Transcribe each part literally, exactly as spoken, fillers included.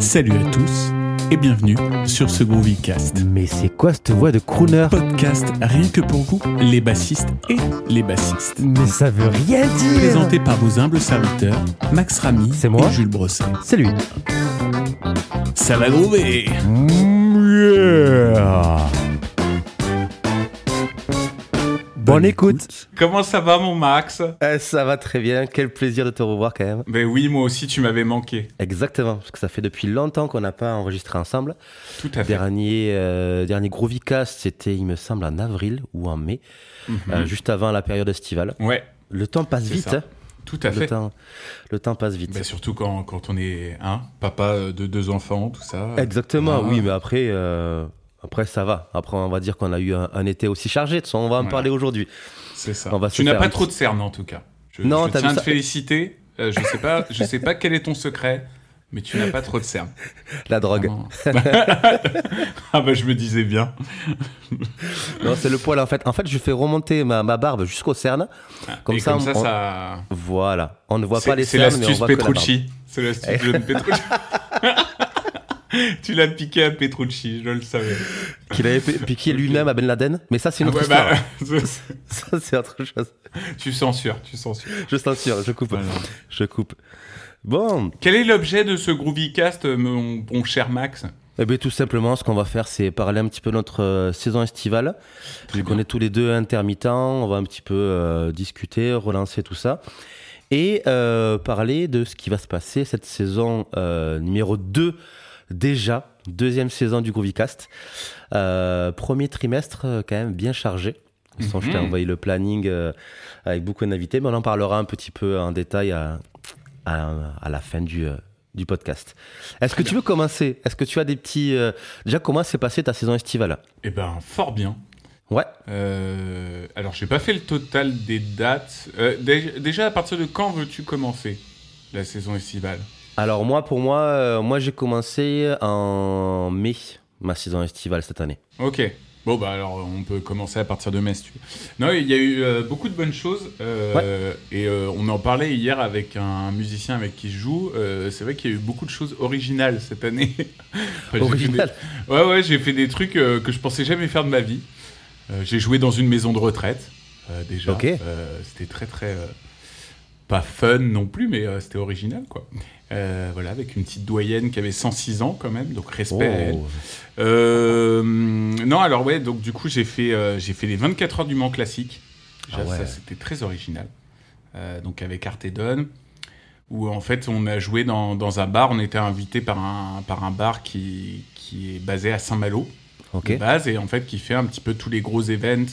Salut à tous et bienvenue sur ce GroovyCast. Mais c'est quoi cette voix de crooner? Podcast rien que pour vous, les bassistes et les bassistes. Mais ça veut rien dire. Présenté par vos humbles serviteurs, Max Ramy c'est moi. Et Jules Brosset. C'est lui. Ça va groover. Mmh, yeah. Bonne écoute. Comment ça va mon Max? euh, Ça va très bien, quel plaisir de te revoir quand même. Mais oui, moi aussi tu m'avais manqué. Exactement, parce que ça fait depuis longtemps qu'on n'a pas enregistré ensemble. Tout à fait. Dernier, euh, dernier GroovyCast, c'était il me semble en avril ou en mai, mm-hmm. euh, juste avant la période estivale. Ouais. Le temps passe C'est vite. Ça. Hein. Tout à le fait. Temps, le temps passe vite. Bah surtout quand, quand on est un hein, papa de deux enfants, tout ça. Exactement, ah. oui, mais après... Euh... Après, ça va. Après, on va dire qu'on a eu un, un été aussi chargé. De toute façon, on va en voilà. parler aujourd'hui. C'est ça. On va tu n'as pas un... trop de cernes, en tout cas. Je, non, je t'as tiens à ça... te féliciter. Euh, je ne sais, pas, je sais pas quel est ton secret, mais tu n'as pas trop de cernes. La drogue. Ah bah, je me disais bien. Non, c'est le poil, en fait. En fait, je fais remonter ma, ma barbe jusqu'aux cernes. Comme Et ça, comme ça, on... ça... Voilà. On ne voit c'est, pas les c'est cernes, mais on voit Petrucci. que la barbe. C'est l'astuce John Petrucci. Tu l'as piqué à Petrucci, je le savais. Qu'il avait piqué lui-même à Ben Laden, mais ça c'est une autre ah ouais, histoire. Bah... ça c'est autre chose. Tu censures, tu censures. Je censure, je coupe, voilà. je coupe. Bon. Quel est l'objet de ce GroovyCast, mon, mon cher Max? Eh bien tout simplement, ce qu'on va faire, c'est parler un petit peu de notre euh, saison estivale. Vu qu'on est tous les deux intermittents, on va un petit peu euh, discuter, relancer tout ça. Et euh, parler de ce qui va se passer cette saison euh, numéro deux. Déjà, deuxième saison du GroovyCast. Euh, premier trimestre euh, quand même bien chargé. Sans, mm-hmm. Je t'ai envoyé le planning euh, avec beaucoup d'invités, mais on en parlera un petit peu en détail à, à, à la fin du, euh, du podcast. Est-ce que bien. tu veux commencer? Est-ce que tu as des petits... Euh... Déjà, comment s'est passée ta saison estivale? Eh bien, fort bien. Ouais. Euh, alors, je n'ai pas fait le total des dates. Euh, déjà, à partir de quand veux-tu commencer la saison estivale? Alors moi, pour moi, euh, moi j'ai commencé en mai, ma saison estivale cette année. Ok, bon bah alors on peut commencer à partir de mai si tu veux. Non, il y a eu euh, beaucoup de bonnes choses euh, ouais. et euh, on en parlait hier avec un musicien avec qui je joue. Euh, c'est vrai qu'il y a eu beaucoup de choses originales cette année. Enfin, Original des... Ouais, ouais, j'ai fait des trucs euh, que je pensais jamais faire de ma vie. Euh, j'ai joué dans une maison de retraite euh, déjà, okay. euh, c'était très très... Euh... Pas fun non plus, mais euh, c'était original, quoi. Euh, voilà, avec une petite doyenne qui avait cent six ans, quand même, donc respect oh. à elle. Euh, non, alors ouais, donc du coup, j'ai fait, euh, j'ai fait les vingt-quatre heures du Mans classique. Ah ouais. Ça, c'était très original. Euh, donc avec Artdone, où en fait, on a joué dans, dans un bar. On était invité par un, par un bar qui, qui est basé à Saint-Malo, okay. de base, et en fait, qui fait un petit peu tous les gros events.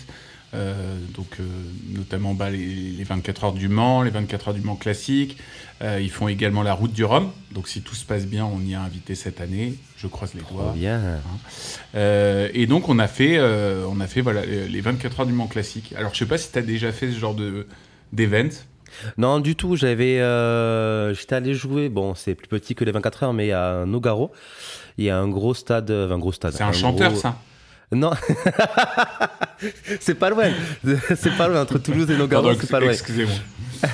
Euh, donc euh, notamment bah, les, les vingt-quatre heures du Mans, les vingt-quatre heures du Mans classiques. Euh, ils font également la Route du Rhum. Donc si tout se passe bien, on y a invité cette année. Je croise les Trop doigts. Bien. Hein. Euh, et donc on a fait, euh, on a fait voilà, les vingt-quatre heures du Mans classiques. Alors je sais pas si tu as déjà fait ce genre de, d'event. Non, du tout. J'avais, euh, j'étais allé jouer. Bon, c'est plus petit que les vingt-quatre heures, mais à Nogaro, il y a un gros stade. Enfin, un gros stade. C'est un, un chanteur, gros... ça. Non, c'est pas loin, c'est pas loin, entre Toulouse et Nogaro, Pardon, c'est pas loin. Excusez-moi.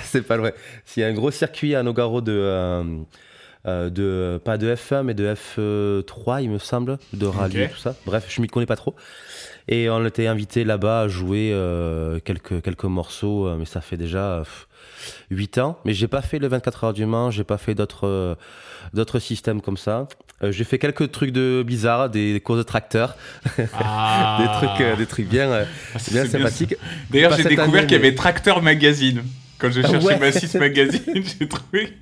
C'est pas loin. S'il y a un gros circuit à Nogaro de, euh, de pas de F un, mais de F trois, il me semble, de rallye, okay. tout ça. Bref, je m'y connais pas trop. Et on était invité là-bas à jouer euh, quelques, quelques morceaux, mais ça fait déjà euh, huit ans. Mais j'ai pas fait le vingt-quatre heures du Mans, j'ai pas fait d'autres, euh, d'autres systèmes comme ça. Euh, j'ai fait quelques trucs de bizarres, des, des courses de tracteurs, ah. des trucs, euh, des trucs bien, euh, ah, ça, bien sympathiques. Bien D'ailleurs, j'ai découvert année, qu'il y avait mais... Tracteur Magazine. Quand j'ai cherché ouais. Bassist Magazine, j'ai trouvé.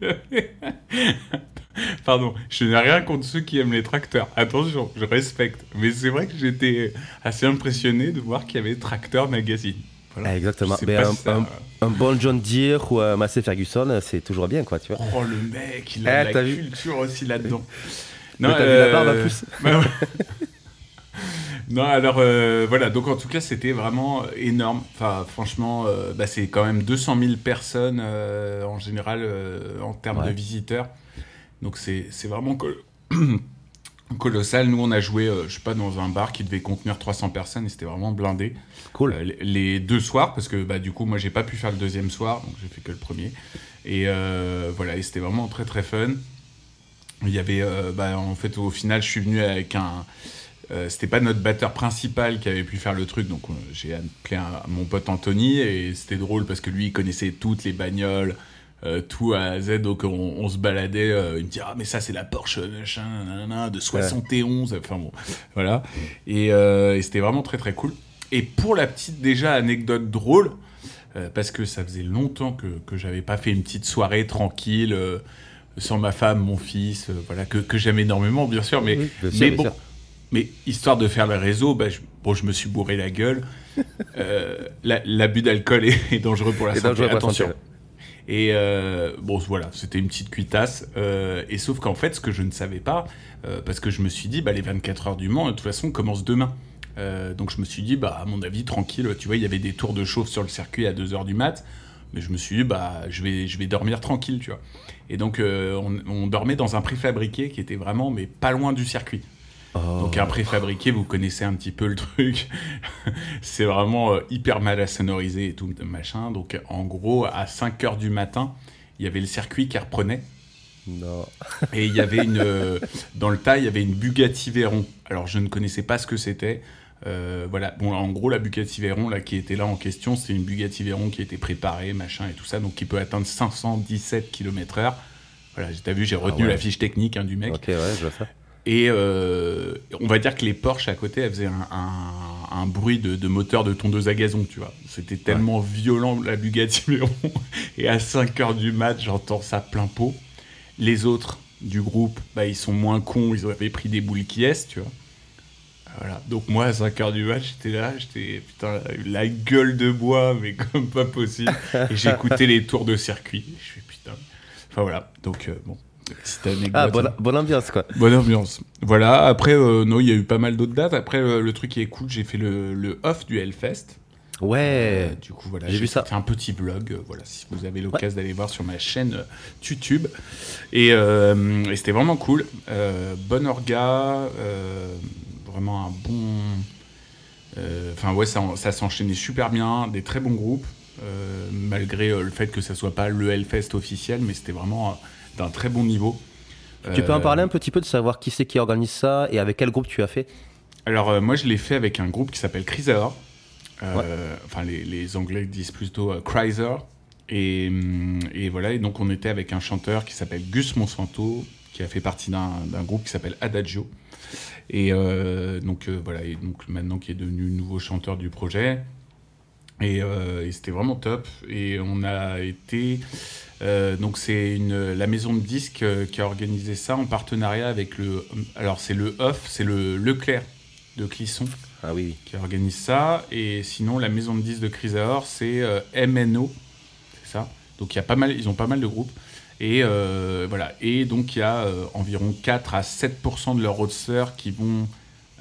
Pardon, je n'ai rien contre ceux qui aiment les tracteurs. Attention, je respecte. Mais c'est vrai que j'étais assez impressionné de voir qu'il y avait Tracteur Magazine. Voilà. Ah, exactement. Mais un, si ça... un, un bon John Deere ou un Massey Ferguson, c'est toujours bien, quoi, tu vois. Oh, le mec, il a ah, la culture vu... aussi là-dedans. Non, t'as euh... vu la barbe en plus. Bah, ouais. Non, alors euh, voilà. Donc en tout cas, c'était vraiment énorme. Enfin, franchement, euh, bah, c'est quand même deux cent mille personnes euh, en général euh, en termes ouais. de visiteurs. Donc c'est c'est vraiment col- colossal. Nous, on a joué, euh, je sais pas, dans un bar qui devait contenir trois cents personnes et c'était vraiment blindé. Cool. Euh, les deux soirs, parce que bah du coup, moi, j'ai pas pu faire le deuxième soir, donc j'ai fait que le premier. Et euh, voilà, et c'était vraiment très très fun. il y avait euh, bah, en fait au final je suis venu avec un euh, c'était pas notre batteur principal qui avait pu faire le truc, donc euh, j'ai appelé un, mon pote Anthony, et c'était drôle parce que lui il connaissait toutes les bagnoles, euh, tout à Z, donc on, on se baladait, euh, il me dit ah mais ça c'est la Porsche de soixante et onze, enfin bon voilà, et, euh, et c'était vraiment très très cool. Et pour la petite déjà anecdote drôle, euh, parce que ça faisait longtemps que, que j'avais pas fait une petite soirée tranquille, euh, sans ma femme, mon fils, euh, voilà, que, que j'aime énormément, bien sûr, mais, oui, bien sûr, mais bien bon, sûr. Mais histoire de faire le réseau, bah, je, bon, je me suis bourré la gueule. Euh, la, l'abus d'alcool est, est dangereux pour la et santé, attention. La santé. Et euh, bon, voilà, c'était une petite cuitasse. Euh, et sauf qu'en fait, ce que je ne savais pas, euh, parce que je me suis dit, bah, les vingt-quatre heures du Mans, de toute façon, commencent demain. Euh, donc je me suis dit, bah, à mon avis, tranquille, tu vois, il y avait des tours de chauffe sur le circuit à deux heures du mat'. Mais je me suis dit, bah, je vais, je vais dormir tranquille, tu vois. Et donc, euh, on, on dormait dans un préfabriqué qui était vraiment, mais pas loin du circuit. Oh. Donc, un préfabriqué, vous connaissez un petit peu le truc. C'est vraiment euh, hyper mal à sonoriser et tout, machin. Donc, en gros, à cinq heures du matin, il y avait le circuit qui reprenait. Non. Et il y avait une... Euh, dans le tas, il y avait une Bugatti Veyron. Alors, je ne connaissais pas ce que c'était. Euh, voilà, bon, en gros, la Bugatti Veyron là, qui était là en question, c'était une Bugatti Veyron qui était préparée, machin et tout ça, donc qui peut atteindre cinq cent dix-sept kilomètres heure. Voilà, t'as vu, j'ai retenu ah ouais. la fiche technique hein, du mec. Ok, ouais, je vois ça. Et euh, on va dire que les Porsche à côté, elles faisaient un, un, un bruit de, de moteur de tondeuse à gazon, tu vois. C'était tellement ouais. violent, la Bugatti Veyron. Et à cinq heures du mat', j'entends ça plein pot. Les autres du groupe, bah, ils sont moins cons, ils avaient pris des boules qui est, tu vois. Voilà. Donc moi, à cinq heures du match, j'étais là, j'étais, putain, la gueule de bois, mais comme pas possible. Et j'écoutais les tours de circuit. Je suis putain. Enfin voilà, donc euh, bon, petite anecdote. Ah, bonne, bonne ambiance, quoi. Bonne ambiance. Voilà, après, euh, non, il y a eu pas mal d'autres dates. Après, euh, le truc qui est cool, j'ai fait le, le off du Hellfest. Ouais. Euh, du coup, voilà, j'ai, j'ai vu ça. Fait un petit vlog, euh, voilà, si vous avez l'occasion ouais. d'aller voir sur ma chaîne euh, YouTube. Et, euh, et c'était vraiment cool. Euh, bonne orga. Euh, Vraiment un bon. Enfin, euh, ouais, ça, ça s'enchaînait super bien, des très bons groupes, euh, malgré euh, le fait que ça soit pas le Hellfest officiel, mais c'était vraiment euh, d'un très bon niveau. Euh, tu peux en parler un petit peu de savoir qui c'est qui organise ça et avec quel groupe tu as fait ? Alors, euh, moi, je l'ai fait avec un groupe qui s'appelle Criser. Euh, ouais. Enfin, les, les Anglais disent plutôt euh, Criser. Et, et voilà, et donc on était avec un chanteur qui s'appelle Gus Monsanto, qui a fait partie d'un, d'un groupe qui s'appelle Adagio. Et euh, donc euh, voilà, et donc maintenant qui est devenu nouveau chanteur du projet. Et, euh, et c'était vraiment top. Et on a été. Euh, donc c'est une, la maison de disques qui a organisé ça en partenariat avec le. Alors c'est le Off, c'est le Leclerc de Clisson ah oui. qui organise ça. Et sinon la maison de disques de Criser, c'est euh, M N O, c'est ça. Donc il y a pas mal, ils ont pas mal de groupes. Et, euh, voilà. Et donc, il y a euh, environ quatre à sept pour cent de leurs roadsters qui vont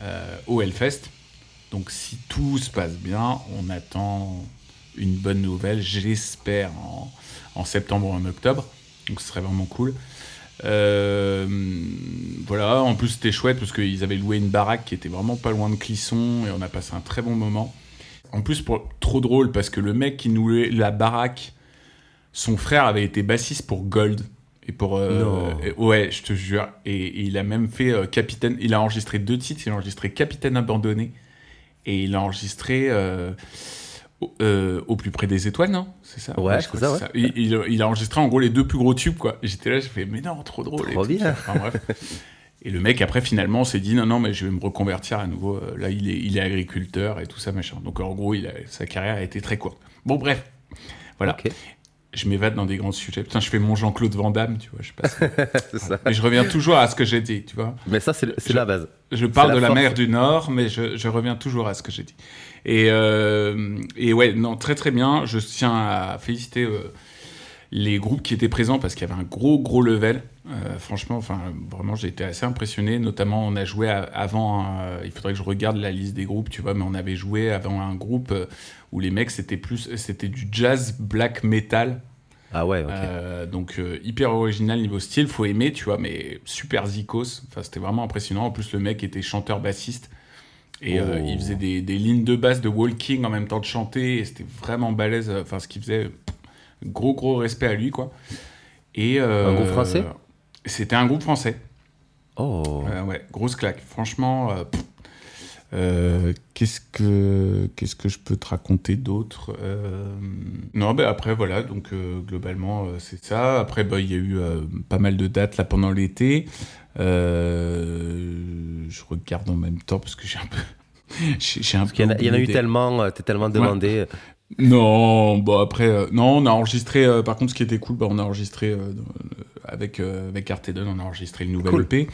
euh, au Hellfest. Donc, si tout se passe bien, on attend une bonne nouvelle, j'espère, en, en septembre ou en octobre. Donc, ce serait vraiment cool. Euh, voilà. En plus, c'était chouette parce qu'ils avaient loué une baraque qui était vraiment pas loin de Clisson et on a passé un très bon moment. En plus, pour, trop drôle parce que le mec qui nous louait la baraque, son frère avait été bassiste pour Gold et pour euh, no. euh, ouais je te jure, et, et il a même fait euh, Capitaine, il a enregistré deux titres, il a enregistré Capitaine Abandonné et il a enregistré euh, au, euh, au plus près des étoiles, non c'est ça ouais, ouais c'est, quoi, ça, c'est ça ouais. Il, il, il a enregistré en gros les deux plus gros tubes quoi. J'étais là, j'ai fait mais non trop drôle trop et bien tout, enfin, bref. Et le mec après finalement s'est dit non non mais je vais me reconvertir à nouveau, là il est il est agriculteur et tout ça machin, donc en gros il a, sa carrière a été très courte, bon bref voilà okay. Je m'évade dans des grands sujets. Putain, je fais mon Jean-Claude Van Damme, tu vois. Je passe. C'est ça. Mais je reviens toujours à ce que j'ai dit, tu vois. Mais ça, c'est, le, c'est je, la base. Je parle la de force. La mer du Nord, mais je, je reviens toujours à ce que j'ai dit. Et, euh, et ouais, non, très très bien. Je tiens à féliciter euh, les groupes qui étaient présents parce qu'il y avait un gros gros level. Euh, franchement, enfin, vraiment, j'ai été assez impressionné. Notamment, on a joué à, avant. Un, il faudrait que je regarde la liste des groupes, tu vois. Mais on avait joué avant un groupe où les mecs c'était plus, c'était du jazz black metal. Ah ouais. Okay. Euh, donc euh, hyper original niveau style, faut aimer, tu vois. Mais super zikos. Enfin, c'était vraiment impressionnant. En plus, le mec était chanteur bassiste et oh. euh, il faisait des, des lignes de basse de walking en même temps de chanter. Et c'était vraiment balèze. Enfin, ce qu'il faisait, gros gros respect à lui, quoi. Et euh, un groupe français. C'était un groupe français. Oh. Euh, ouais, grosse claque. Franchement, euh, euh, qu'est-ce que qu'est-ce que je peux te raconter d'autre euh... Non, ben bah, après voilà, donc euh, globalement euh, c'est ça. Après, bah il y a eu euh, pas mal de dates là pendant l'été. Euh... Je regarde en même temps parce que j'ai un peu. j'ai, j'ai un parce peu. Il y, y en a eu tellement, euh, t'es tellement demandé. Ouais. Non, bon après, euh, non, on a enregistré. Euh, par contre, ce qui était cool, bah, on a enregistré euh, avec euh, avec Artdone, on a enregistré une nouvelle cool. E P.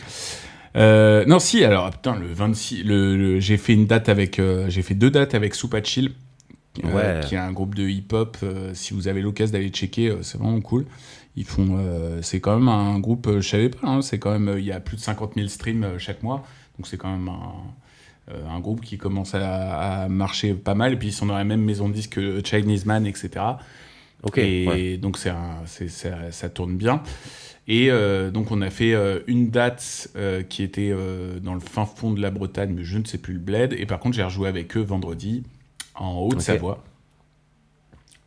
Euh, non, si. Alors, ah, putain, le vingt-six, le, le, j'ai fait une date avec, euh, j'ai fait deux dates avec Soopa Chill, ouais. euh, qui est un groupe de hip-hop. Euh, si vous avez l'occasion d'aller checker, euh, c'est vraiment cool. Ils font, euh, c'est quand même un groupe. Euh, je savais pas. Hein, c'est quand même, il euh, y a plus de cinquante mille streams euh, chaque mois, donc c'est quand même un. Euh, un groupe qui commence à, à marcher pas mal, et puis ils sont dans la même maison de disque que Chinese Man, et cetera. Ok. Et ouais. donc c'est un, c'est, ça, ça tourne bien. Et euh, donc on a fait euh, une date euh, qui était euh, dans le fin fond de la Bretagne, mais je ne sais plus le bled. Et par contre j'ai rejoué avec eux vendredi en Haute-Savoie. Okay.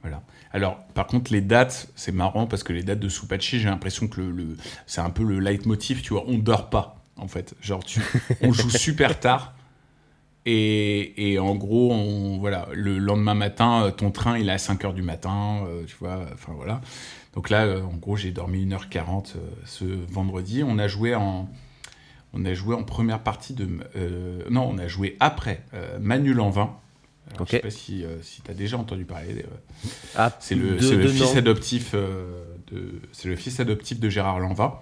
Voilà. Alors par contre les dates, c'est marrant parce que les dates de Soopa Chill, j'ai l'impression que le, le, c'est un peu le leitmotiv, tu vois, on dort pas en fait. Genre tu, on joue super tard. Et, et en gros, on, voilà, le lendemain matin, ton train, il est à cinq heures du matin, euh, tu vois, enfin voilà. Donc là, euh, en gros, j'ai dormi une heure quarante euh, ce vendredi. On a joué en, on a joué en première partie de... Euh, non, on a joué après euh, Manu Lanvin. Alors, okay. Je ne sais pas si, euh, si tu as déjà entendu parler. Euh, ah, c'est le, de, c'est le fils adoptif, euh, de, c'est le fils adoptif de Gérard Lanvin.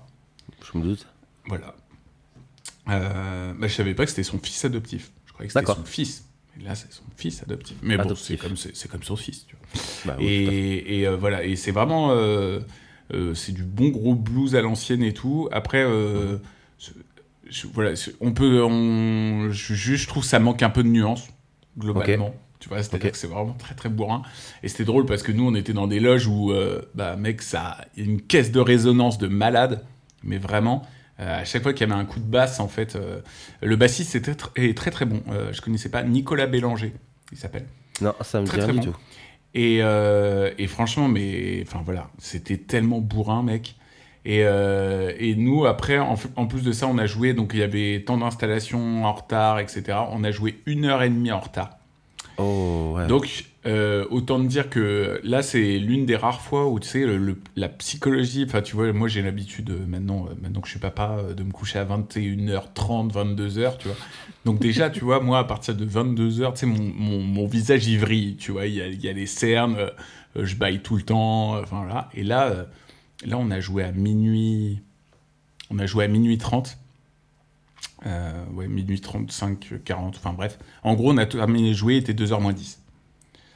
Je me doute. Voilà. Euh, bah, je ne savais pas que c'était son fils adoptif. Je croyais que c'était D'accord. son fils. Et là, c'est son fils adoptif. Mais adoptif. Bon, c'est comme, c'est, c'est comme son fils. Tu vois. Bah, oui, et et euh, voilà. Et c'est vraiment... Euh, euh, c'est du bon gros blues à l'ancienne et tout. Après, euh, mm. je, voilà, on peut... On, je, je trouve que ça manque un peu de nuance, globalement. Okay. Tu vois, c'est-à-dire okay. que c'est vraiment très, très bourrin. Et c'était drôle parce que nous, on était dans des loges où, euh, bah, mec, ça a une caisse de résonance de malade. Mais vraiment... Euh, à chaque fois qu'il y avait un coup de basse, en fait, euh, le bassiste était tr- est très très bon. Euh, je connaissais pas Nicolas Bélanger, il s'appelle. Non, ça me dit rien du tout. Et, euh, et franchement, mais enfin voilà, c'était tellement bourrin, mec. Et, euh, et nous, après, en, en plus de ça, on a joué. Donc il y avait tant d'installations en retard, et cetera. On a joué une heure et demie en retard. Oh, ouais. Donc euh, autant te dire que là c'est l'une des rares fois où tu sais le, le, la psychologie, enfin tu vois, moi j'ai l'habitude euh, maintenant, euh, maintenant que je suis papa euh, de me coucher à vingt et une heures trente, vingt-deux heures, tu vois. Donc déjà tu vois, moi à partir de vingt-deux heures, tu sais mon, mon, mon visage il vrille, tu vois, il y a, y a les cernes, euh, je baille tout le temps, enfin euh, là. Et là, euh, là on a joué à minuit, on a joué à minuit trente. Euh, ouais, minuit trente-cinq, quarante, enfin bref. En gros, on a terminé de jouer, il était deux heures moins dix.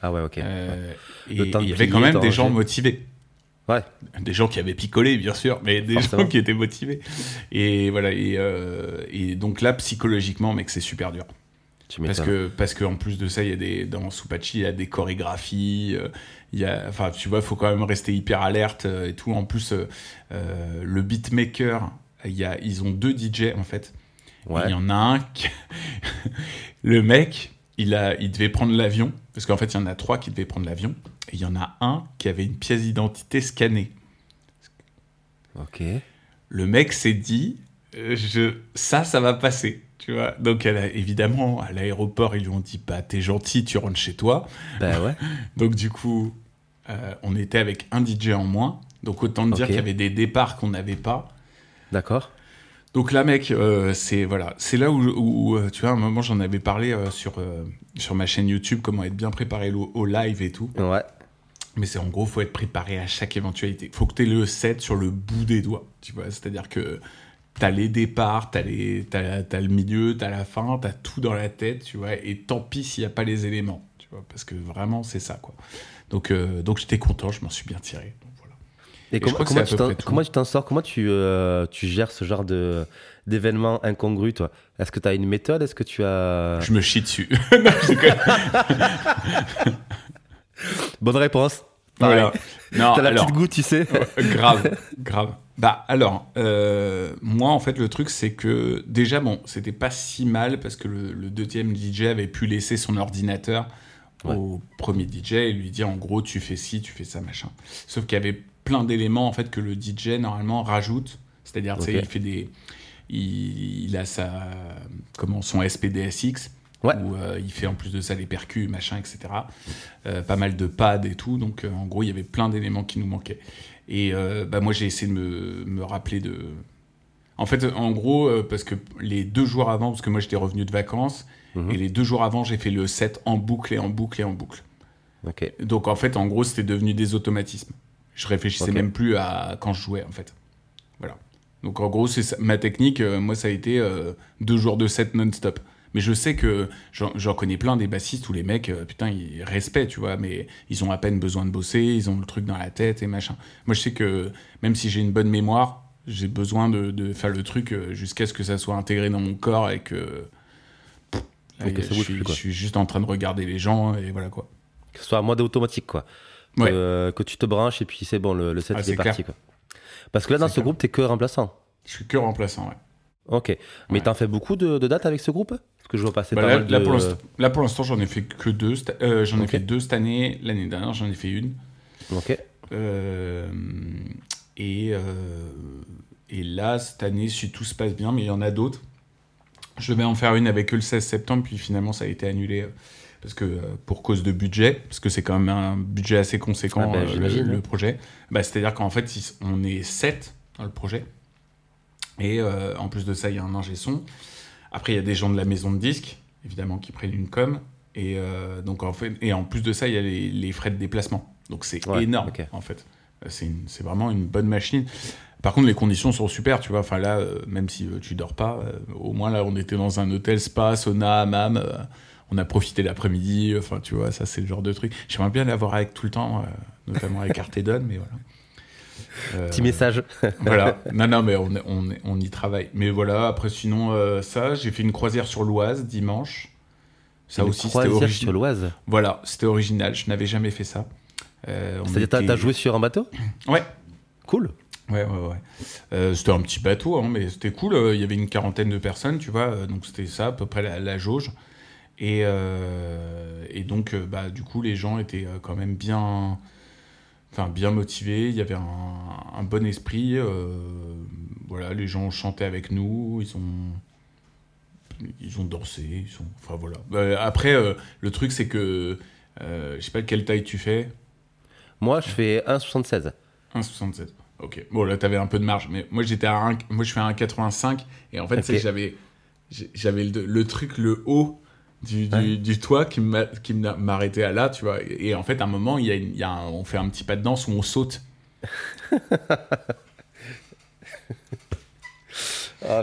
Ah ouais, ok. Euh, ouais. Et il y avait quand même des gens motivés. Ouais. Des gens qui avaient picolé, bien sûr, mais des Forcément. gens qui étaient motivés. Et voilà, et, euh, et donc là, psychologiquement, mec, c'est super dur. Tu parce que, parce qu'en plus de ça, il y a des, dans Soopa Chill, il y a des chorégraphies, euh, il y a, enfin, tu vois, il faut quand même rester hyper alerte euh, et tout. En plus, euh, euh, le beatmaker, il y a, ils ont deux D J, en fait. Ouais. Il y en a un qui... le mec il, a... il devait prendre l'avion parce qu'en fait il y en a trois qui devaient prendre l'avion et il y en a un qui avait une pièce d'identité scannée. Ok. Le mec s'est dit euh, je... ça ça va passer, tu vois. Donc elle a... évidemment à l'aéroport ils lui ont dit bah t'es gentil, tu rentres chez toi. Bah ouais. Donc du coup euh, on était avec un D J en moins, donc autant te okay. dire qu'il y avait des départs qu'on n'avait pas. D'accord. Donc là, mec, euh, c'est voilà, c'est là où, où, où tu vois, à un moment j'en avais parlé euh, sur euh, sur ma chaîne YouTube, comment être bien préparé au, au live et tout. Ouais. Mais c'est en gros, faut être préparé à chaque éventualité. Faut que t'aies le set sur le bout des doigts, tu vois. C'est-à-dire que t'as les départs, t'as les, t'as, t'as le milieu, t'as la fin, t'as tout dans la tête, tu vois. Et tant pis s'il y a pas les éléments, tu vois, parce que vraiment c'est ça quoi. Donc euh, donc j'étais content, je m'en suis bien tiré. Et, et comment, comment, tu comment tu t'en sors? Comment tu, euh, tu gères ce genre de, d'événements incongrus, toi? Est-ce que tu as une méthode? Est-ce que tu as... Je me chie dessus. Non, je déconne. Bonne réponse. Voilà. Non, t'as la alors, petite goutte, tu sais. euh, grave, grave. Bah alors, euh, moi en fait le truc c'est que déjà bon, c'était pas si mal parce que le, le deuxième D J avait pu laisser son ordinateur ouais. au premier D J et lui dire en gros tu fais ci, tu fais ça, machin. Sauf qu'il y avait plein d'éléments en fait que le D J normalement rajoute, c'est-à-dire okay. tu sais il fait des il, il a sa, comment, son S P D S X, ouais. où euh, il fait en plus de ça les percus, machin, et cetera. Euh, pas mal de pads et tout, donc euh, en gros, il y avait plein d'éléments qui nous manquaient. Et euh, bah, moi, j'ai essayé de me, me rappeler de... En fait, en gros, euh, parce que les deux jours avant, parce que moi, j'étais revenu de vacances, mmh. et les deux jours avant, j'ai fait le set en boucle et en boucle et en boucle. Okay. Donc, en fait, en gros, c'était devenu des automatismes. Je réfléchissais okay. même plus à quand je jouais, en fait. Voilà. Donc, en gros, c'est ça. Ma technique, euh, moi, ça a été euh, deux jours de set non-stop. Mais je sais que j'en, j'en connais plein des bassistes où les mecs, euh, putain, ils respectent, tu vois, mais ils ont à peine besoin de bosser, ils ont le truc dans la tête et machin. Moi, je sais que même si j'ai une bonne mémoire, j'ai besoin de, de faire le truc jusqu'à ce que ça soit intégré dans mon corps et que, pff, et que ça bouge plus, quoi. Je suis juste en train de regarder les gens et voilà, quoi. Que ce soit à mode automatique, quoi. Que, ouais. euh, que tu te branches et puis c'est bon, le, le set ah, il est parti, quoi. Parce que là, dans c'est ce clair. groupe, t'es que remplaçant. Je suis que remplaçant, ouais. Ok. Mais ouais. t'en fais beaucoup de, de dates avec ce groupe ? Parce que je vois passer bah, pas là, mal de... Là pour, là, pour l'instant, j'en ai fait que deux. Euh, j'en okay. ai fait deux cette année. L'année dernière, j'en ai fait une. Ok. Euh, et, euh, et là, cette année, si tout se passe bien, mais il y en a d'autres. Je vais en faire une avec eux le seize septembre, puis finalement, ça a été annulé. Parce que euh, pour cause de budget, parce que c'est quand même un budget assez conséquent, ah bah, euh, le, le projet. Bah, c'est-à-dire qu'en fait, si on est sept dans le projet. Et euh, en plus de ça, il y a un ingé son. Après, il y a des gens de la maison de disques, évidemment, qui prennent une com. Et, euh, donc, en fait, et en plus de ça, il y a les, les frais de déplacement. Donc, c'est ouais, énorme, okay. en fait. C'est, une, c'est vraiment une bonne machine. Par contre, les conditions sont super, tu vois. Enfin, là, euh, même si euh, tu dors pas, euh, au moins, là, on était dans un hôtel spa, sauna, hammam. Euh, on a profité l'après-midi. Enfin, euh, tu vois, ça, c'est le genre de truc. J'aimerais bien l'avoir avec tout le temps, euh, notamment avec Artdone, mais voilà. Euh, Petit message. Voilà. Non, non, mais on, on, on y travaille. Mais voilà, après, sinon, euh, ça, j'ai fait une croisière sur l'Oise dimanche. Ça une aussi, c'était original. Croisière sur l'Oise ? Voilà, c'était original. Je n'avais jamais fait ça. Euh, C'est-à-dire, était... t'as joué sur un bateau ? Ouais. Cool. Ouais, ouais, ouais. Euh, c'était un petit bateau, hein, mais c'était cool. Il y avait une quarantaine de personnes, tu vois. Donc, c'était ça, à peu près la, la jauge. Et, euh, et donc, bah, du coup, les gens étaient quand même bien... Enfin, bien motivé, il y avait un, un bon esprit. Euh, voilà, les gens chantaient avec nous, ils ont, ils ont dansé. Ils sont, enfin, voilà. Euh, après, euh, le truc, c'est que... Euh, je sais pas quelle taille tu fais. Moi, je fais un mètre soixante-seize. un mètre soixante-seize, ok. Bon, là, t'avais un peu de marge, mais moi, j'étais à un, moi je fais un mètre quatre-vingt-cinq. Et en fait, okay. tu sais, j'avais, j'avais le, le truc, le haut... Du, du, ouais. du toit qui, m'a, qui m'arrêtait à là, tu vois. Et, et en fait, à un moment, il y a, une, il y a un, on fait un petit pas de danse où on saute. Oh,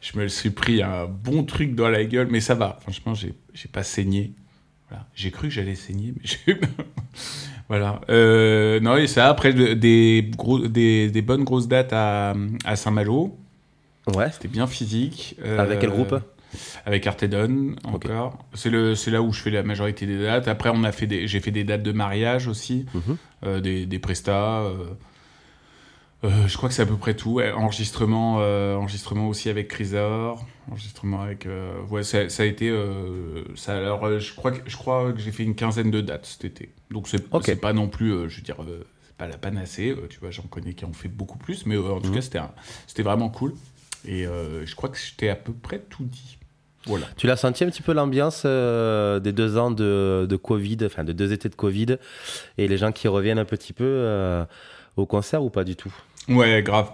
je me le suis pris un bon truc dans la gueule, mais ça va. Franchement, j'ai, j'ai pas saigné. Voilà. J'ai cru que j'allais saigner, mais j'ai... Voilà. Euh, non, et ça, après, des, gros, des, des bonnes grosses dates à, à Saint-Malo. Ouais. C'était bien physique. Euh, Avec quel groupe ? Avec Artdone encore. Okay. C'est, le, c'est là où je fais la majorité des dates. Après, on a fait des, j'ai fait des dates de mariage aussi, mmh. euh, des, des prestas. Euh, euh, je crois que c'est à peu près tout. Ouais, enregistrement, euh, enregistrement aussi avec Criser. Enregistrement avec. Euh, ouais, ça, ça a été. Euh, ça, alors, euh, je crois que je crois que j'ai fait une quinzaine de dates cet été. Donc c'est, okay. c'est pas non plus, euh, je veux dire, euh, c'est pas la panacée. Euh, tu vois, j'en connais qui ont fait beaucoup plus, mais euh, en tout mmh. cas, c'était, un, c'était vraiment cool. Et euh, je crois que j'étais à peu près tout dit. Voilà. Tu l'as senti un petit peu l'ambiance euh, des deux ans de, de Covid, enfin de deux étés de Covid, et les gens qui reviennent un petit peu euh, au concert ou pas du tout ? Ouais, grave.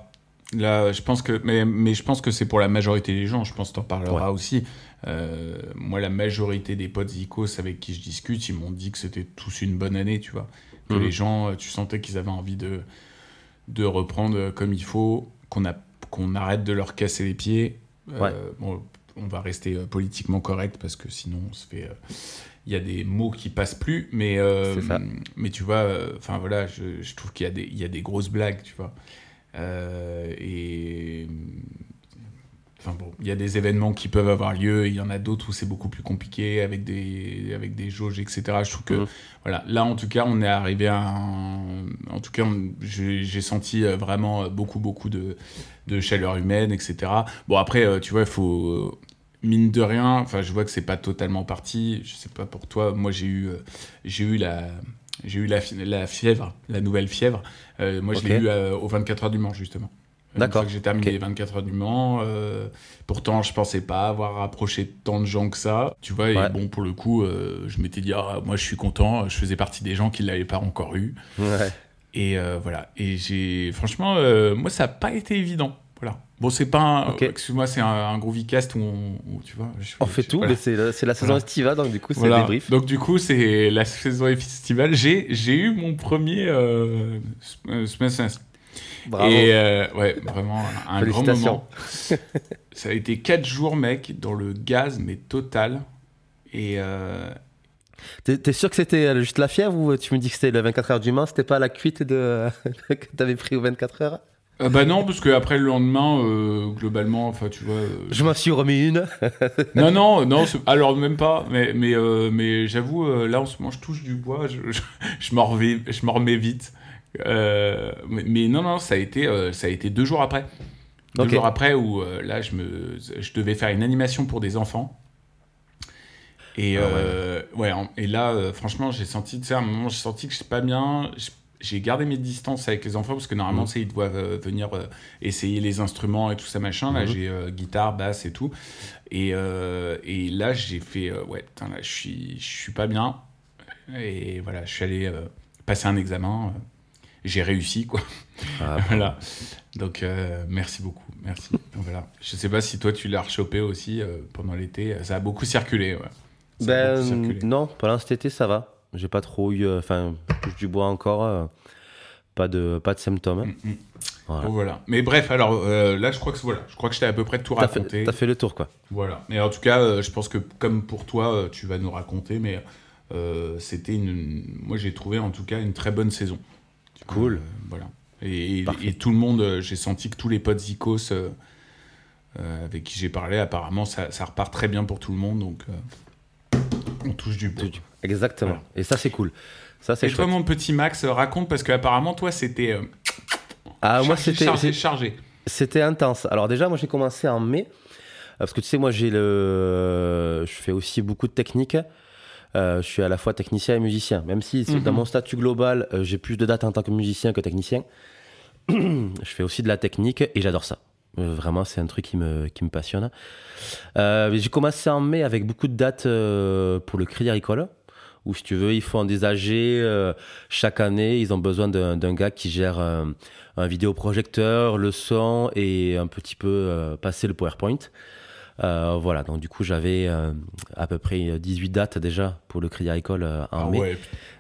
Là, je pense que, mais, mais je pense que c'est pour la majorité des gens. Je pense que t'en parleras ouais. aussi. Euh, moi, la majorité des potes Zikos avec qui je discute, ils m'ont dit que c'était tous une bonne année, tu vois. Que mmh. les gens, tu sentais qu'ils avaient envie de, de reprendre comme il faut, qu'on a qu'on arrête de leur casser les pieds. Euh, ouais. bon, on va rester euh, politiquement correct parce que sinon, on se fait... Il euh, y a des mots qui passent plus, mais, euh, mais tu vois, enfin euh, voilà, je, je trouve qu'il y a, des, il y a des grosses blagues, tu vois. Euh, et... Enfin bon, il y a des événements qui peuvent avoir lieu, il y en a d'autres où c'est beaucoup plus compliqué, avec des, avec des jauges, et cetera. Je trouve que, mmh. voilà, là, en tout cas, on est arrivé à un... En tout cas, on... j'ai, j'ai senti vraiment beaucoup, beaucoup de, de chaleur humaine, et cetera. Bon, après, tu vois, il faut... Mine de rien, enfin, je vois que c'est pas totalement parti. Je sais pas pour toi, moi, j'ai eu, j'ai eu la... J'ai eu la, la fièvre, la nouvelle fièvre. Euh, moi, okay. je l'ai eu euh, aux vingt-quatre heures du Mans, justement. D'accord. Une fois que j'ai terminé okay. les vingt-quatre heures du Mans, euh, pourtant je pensais pas avoir rapproché tant de gens que ça, tu vois, et ouais. bon, pour le coup, euh, je m'étais dit, ah, moi je suis content, je faisais partie des gens qui l'avaient pas encore eu. Ouais. Et euh, voilà, et j'ai, franchement, euh, moi ça a pas été évident. Voilà. Bon, c'est pas un, okay. excuse-moi, c'est un, un GroovyCast où, on, où tu vois, je, on je, fait je, tout, voilà. mais c'est la, c'est la saison voilà. estivale, donc du coup c'est voilà. le débrief. Donc du coup c'est la saison estivale. J'ai j'ai eu mon premier euh, semestre. Bravo. Et euh, ouais, vraiment un grand moment. Ça a été quatre jours, mec, dans le gaz mais total. Et euh... T'es, t'es sûr que c'était juste la fièvre ou tu me dis que c'était le vingt-quatre heures du Mans, c'était pas la cuite de que t'avais pris aux vingt-quatre heures? Euh, bah non, parce qu'après le lendemain, euh, globalement, enfin tu vois... Euh, je m'en suis remis une. non, non, non, c'est... alors même pas, mais, mais, euh, mais j'avoue, euh, là en ce moment, je touche du bois, je, je, je, m'en, remets, je m'en remets vite. Euh, mais, mais non, non, ça a été, euh, ça a été deux jours après. Deux okay. jours après où euh, là, je, me, je devais faire une animation pour des enfants. Et, ah, euh, ouais. Ouais, et là, euh, franchement, j'ai senti, tu sais, à un moment, j'ai senti que je suis pas bien... Je... J'ai gardé mes distances avec les enfants parce que normalement, mmh. c'est, ils doivent euh, venir euh, essayer les instruments et tout ça, machin. Mmh. Là, j'ai euh, guitare, basse et tout. Et, euh, et là, j'ai fait... Euh, ouais, putain, là, je suis, je suis pas bien. Et voilà, je suis allé euh, passer un examen. Euh, j'ai réussi, quoi. Ah, voilà. Donc, euh, merci beaucoup. Merci. Voilà. Je sais pas si toi, tu l'as rechopé aussi euh, pendant l'été. Ça a beaucoup circulé, ouais. Ben, beaucoup circulé. Non, pendant cet été, ça va. J'ai pas trop eu... Enfin, euh, touche du bois encore. Euh, pas, de, pas de symptômes. Mm-hmm. Voilà. Oh, voilà. Mais bref, alors euh, là, je crois que voilà, je crois que je t'ai à peu près tout t'as raconté. Fait, t'as fait le tour, quoi. Voilà. Et en tout cas, euh, je pense que comme pour toi, euh, tu vas nous raconter, mais euh, c'était une, une... Moi, j'ai trouvé en tout cas une très bonne saison. Cool. Euh, voilà. Et, et, et tout le monde, euh, j'ai senti que tous les potes Zikos euh, euh, avec qui j'ai parlé, apparemment, ça, ça repart très bien pour tout le monde, donc... Euh... On touche du bois. Exactement. Voilà. Et ça, c'est cool. Ça, c'est et chouette. Toi, mon petit Max, raconte, parce qu'apparemment, toi, c'était... Euh, ah, chargé, moi, c'était... Chargé, chargé. C'était intense. Alors déjà, moi, j'ai commencé en mai, parce que tu sais, moi, j'ai le... Je fais aussi beaucoup de technique. Euh, je suis à la fois technicien et musicien. Même si, mm-hmm. dans mon statut global, euh, j'ai plus de dates en tant que musicien que technicien. Je fais aussi de la technique et j'adore ça. Vraiment, c'est un truc qui me, qui me passionne. Euh, j'ai commencé en mai avec beaucoup de dates euh, pour le Crédit Agricole, où si tu veux, ils font des A G euh, chaque année. Ils ont besoin d'un, d'un gars qui gère euh, un vidéoprojecteur, le son et un petit peu euh, passer le PowerPoint. Euh, voilà, donc du coup, j'avais euh, à peu près dix-huit dates déjà pour le Crédit Agricole euh, en ah mai. Ouais.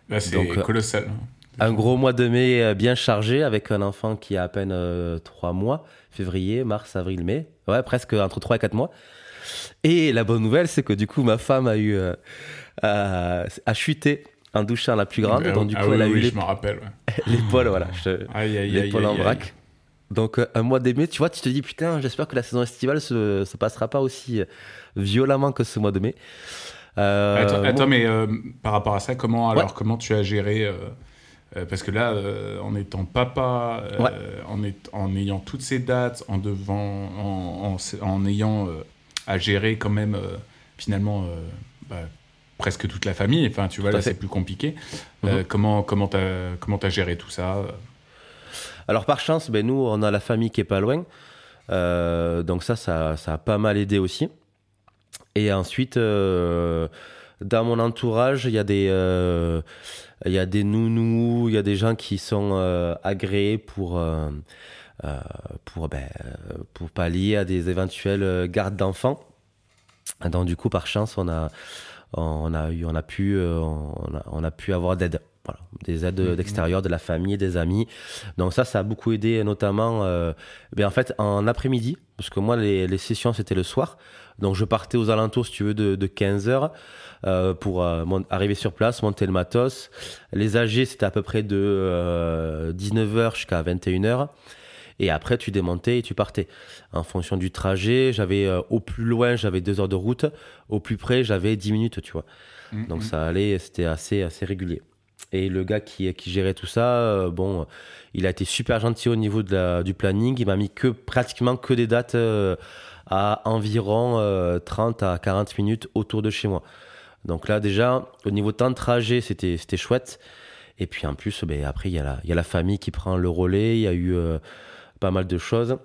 Là, c'est donc, colossal. Hein. Un gros mois de mai bien chargé avec un enfant qui a à peine euh, trois mois, février, mars, avril, mai, ouais, presque entre trois et quatre mois. Et la bonne nouvelle, c'est que du coup, ma femme a eu euh, a, a chuté en douchant la plus grande, donc du ah coup, oui, elle a oui, eu oui, l'ép- je m'en rappelle, ouais. l'épaule, voilà, je, aïe, aïe, l'épaule aïe, aïe, en vrac. Aïe, aïe. Donc un mois de mai, tu vois, tu te dis putain, j'espère que la saison estivale se se passera pas aussi violemment que ce mois de mai. Euh, attends, attends, mais euh, par rapport à ça, comment alors ouais. comment tu as géré euh... Euh, parce que là, euh, en étant papa, euh, ouais. en, est, en ayant toutes ces dates, en, devant, en, en, en ayant euh, à gérer quand même, euh, finalement, euh, bah, presque toute la famille, enfin, tu tout vois, là, fait. C'est plus compliqué. Mmh. Euh, comment, comment, t'as, comment t'as géré tout ça? Alors, par chance, ben, nous, on a la famille qui est pas loin. Euh, donc ça, ça, ça a pas mal aidé aussi. Et ensuite... Euh, dans mon entourage, il y a des, euh, il y a des nounous, il y a des gens qui sont euh, agréés pour, euh, euh, pour, ben, pour pallier à des éventuelles gardes d'enfants. Donc du coup, par chance, on a, on a, eu, on a, pu, euh, on a, on a pu avoir d'aide. Voilà, des aides mmh. d'extérieur, de la famille, des amis. Donc ça, ça a beaucoup aidé, notamment euh, ben en fait, en après-midi, parce que moi, les, les sessions, c'était le soir. Donc je partais aux alentours, si tu veux, de, de quinze heures euh, pour euh, mon, arriver sur place, monter le matos. Les A G, c'était à peu près de euh, dix-neuf heures jusqu'à vingt et une heures. Et après, tu démontais et tu partais. En fonction du trajet, j'avais euh, au plus loin, j'avais deux heures de route. Au plus près, j'avais dix minutes, tu vois. Mmh. Donc ça allait, c'était assez, assez régulier. Et le gars qui, qui gérait tout ça, euh, bon, il a été super gentil au niveau de la, du planning. Il m'a mis que, pratiquement que des dates euh, à environ euh, trente à quarante minutes autour de chez moi. Donc là, déjà, au niveau de temps de trajet, c'était, c'était chouette. Et puis en plus, ben, après, il y, y a la famille qui prend le relais. Il y a eu euh, pas mal de choses.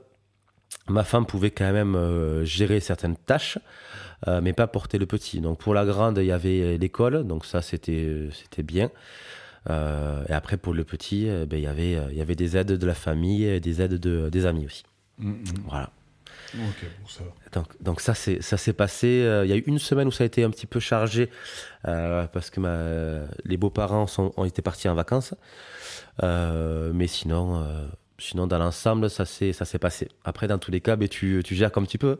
Ma femme pouvait quand même euh, gérer certaines tâches, euh, mais pas porter le petit. Donc pour la grande, il y avait l'école, donc ça c'était, c'était bien. Euh, et après pour le petit, euh, ben, il y avait, il y avait des aides de la famille et des aides de, des amis aussi. Mmh. Voilà. Okay, bon, ça va. Donc, donc ça, c'est, ça s'est passé. Euh, il y a eu une semaine où ça a été un petit peu chargé euh, parce que ma, les beaux-parents sont, ont été partis en vacances. Euh, mais sinon, euh, sinon, dans l'ensemble, ça s'est, ça s'est passé. Après, dans tous les cas, ben, tu, tu gères comme tu peux.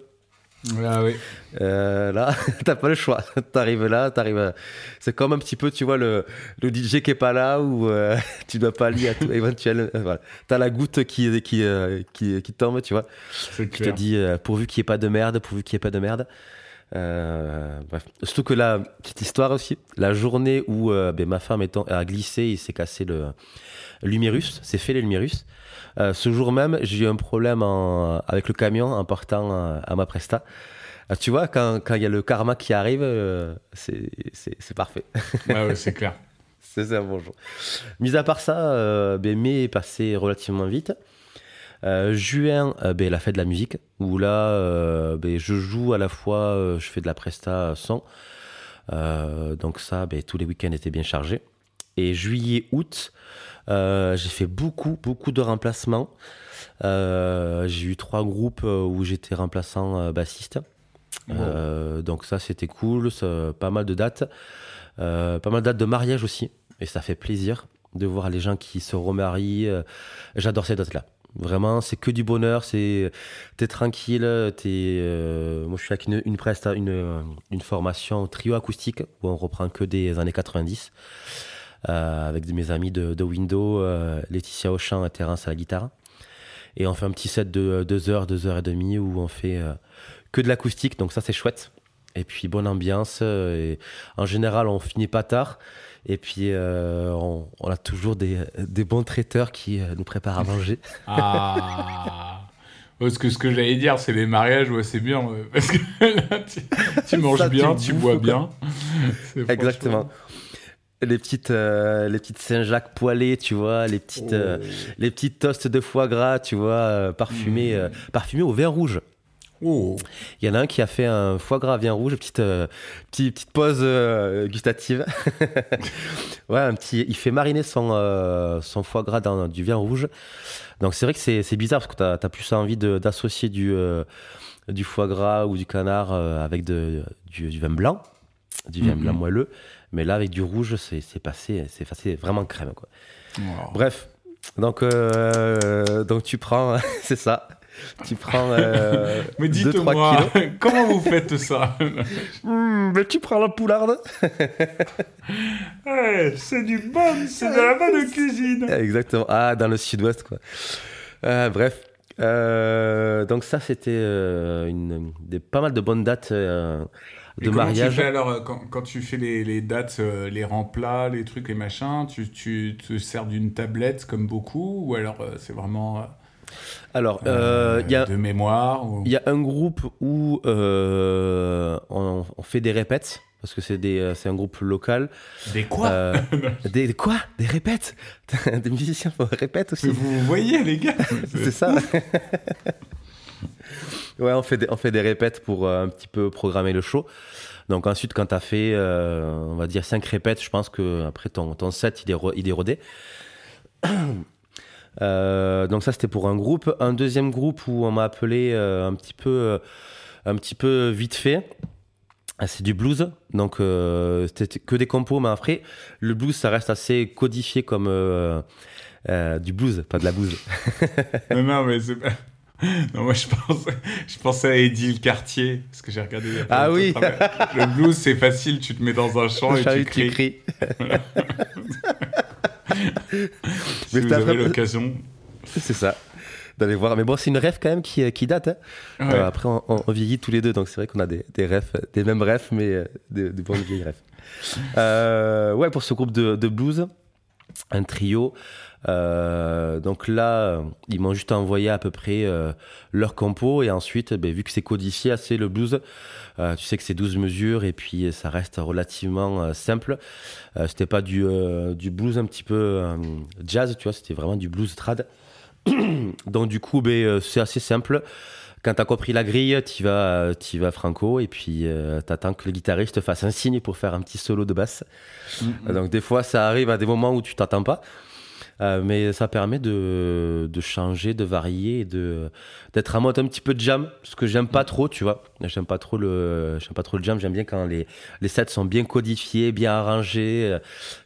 Là, oui. Euh, là, t'as pas le choix. T'arrives là, t'arrives. À... C'est comme un petit peu, tu vois, le, le D J qui est pas là ou euh, tu dois pas lier à tout éventuellement. Voilà. T'as la goutte qui, qui, euh, qui, qui tombe, tu vois. C'est clair. Tu te dis, euh, pourvu qu'il n'y ait pas de merde, pourvu qu'il n'y ait pas de merde. Euh, bref. Surtout que là, petite histoire aussi, la journée où euh, ben, ma femme étant, a glissé, il s'est cassé le, l'humérus, s'est fait l'humérus. Euh, ce jour même, j'ai eu un problème en, avec le camion en partant à, à ma presta. Euh, tu vois, quand il y a le karma qui arrive, euh, c'est, c'est, c'est parfait. Ouais, ouais, c'est clair. C'est ça, bonjour. Mis à part ça, euh, ben, mai est passé relativement vite. Euh, juin, euh, ben, la fête de la musique, où là, euh, ben, je joue à la fois, euh, je fais de la presta son. Euh, donc ça, ben, tous les week-ends étaient bien chargés. Et juillet, août, euh, j'ai fait beaucoup, beaucoup de remplacements. Euh, j'ai eu trois groupes où j'étais remplaçant euh, bassiste. Wow. Euh, donc ça, c'était cool. Ça, pas mal de dates. Euh, pas mal de dates de mariage aussi. Et ça fait plaisir de voir les gens qui se remarient. J'adore ces dates-là. Vraiment, c'est que du bonheur. C'est... T'es tranquille. T'es, euh... Moi, je suis avec une, une, presta, une, une formation trio acoustique où on reprend que des années quatre-vingt-dix. Euh, avec mes amis de, de Windows, euh, Laetitia Auchin et Terence à la guitare. Et on fait un petit set de deux heures, deux heures trente où on fait euh, que de l'acoustique, donc ça c'est chouette. Et puis bonne ambiance. Euh, et en général, on finit pas tard. Et puis euh, on, on a toujours des, des bons traiteurs qui euh, nous préparent à manger. Ah Parce que ce que j'allais dire, c'est les mariages, ouais, c'est bien. Euh, parce que là, tu, tu manges ça, bien, tu, tu bois bien. Exactement. Les petites, euh, les petites Saint-Jacques poêlées, tu vois, les petites, oh. euh, les petites toasts de foie gras, tu vois, euh, parfumées, mmh. euh, parfumées au vin rouge. Oh. Il y en a un qui a fait un foie gras vin rouge, petite, euh, petite, petite pause euh, gustative. Ouais, un petit, il fait mariner son, euh, son foie gras dans du vin rouge. Donc c'est vrai que c'est, c'est bizarre parce que t'as, t'as plus envie de, d'associer du, euh, du foie gras ou du canard euh, avec de, du, du vin blanc, du vin mmh. blanc moelleux. Mais là, avec du rouge, c'est, c'est passé, c'est passé vraiment crème, quoi. Wow. Bref, donc, euh, donc tu prends, c'est ça, tu prends euh, mais dites-moi, deux trois kilos. Comment vous faites ça? mmh, Mais tu prends la poularde. Hey, c'est du bon, c'est de la bonne cuisine. Exactement, ah, dans le sud-ouest, quoi. Euh, bref, euh, donc ça, c'était euh, une, des, pas mal de bonnes dates... Euh, de mariage. Tu fais alors, quand, quand tu fais les, les dates, euh, les remplats, les trucs, les machins, tu, tu te sers d'une tablette comme beaucoup ou alors euh, c'est vraiment euh, alors, euh, y a, de mémoire ou... Il y a un groupe où euh, on, on fait des répètes parce que c'est, des, c'est un groupe local. Des quoi euh, des, des quoi Des répètes Des musiciens répètent aussi. Mais vous voyez les gars. C'est ça. Ouais, on fait des, on fait des répètes pour euh, un petit peu programmer le show. Donc ensuite, quand t'as fait, euh, on va dire, cinq répètes, je pense qu'après ton, ton set, il est, re, il est rodé. euh, donc ça, c'était pour un groupe. Un deuxième groupe où on m'a appelé euh, un petit peu, euh, un petit peu vite fait. C'est du blues, donc euh, c'était que des compos, mais après, le blues, ça reste assez codifié comme euh, euh, du blues, pas de la bouse. non, non, mais c'est pas... Non, moi je pensais, je pensais à Édile Cartier, parce que j'ai regardé. Ah oui. Le blues, c'est facile, tu te mets dans un champ et tu cries. Tu cries. Voilà. Si mais vous avez fait... l'occasion. C'est ça, d'aller voir. Mais bon, c'est une ref quand même qui, qui date. Hein. Ouais. Euh, après, on, on, on vieillit tous les deux, donc c'est vrai qu'on a des, des refs, des mêmes refs, mais des, des bonnes vieilles refs. Euh, ouais, pour ce groupe de, de blues, un trio. Euh, donc là, ils m'ont juste envoyé à peu près euh, leur compo et ensuite, bah, vu que c'est codifié assez le blues, euh, tu sais que c'est douze mesures et puis ça reste relativement euh, simple. Euh, c'était pas du, euh, du blues un petit peu euh, jazz, tu vois, c'était vraiment du blues trad. Donc du coup, ben, c'est assez simple. Quand t'as compris la grille, t'y vas, t'y vas franco, et puis euh, t'attends que le guitariste fasse un signe pour faire un petit solo de basse. Mm-hmm. Donc des fois, ça arrive à des moments où tu t'attends pas, euh, mais ça permet de, de changer, de varier, de, d'être en mode un petit peu de jam, ce que j'aime pas trop, tu vois. J'aime pas trop le, j'aime pas trop le jam, j'aime bien quand les, les sets sont bien codifiés, bien arrangés,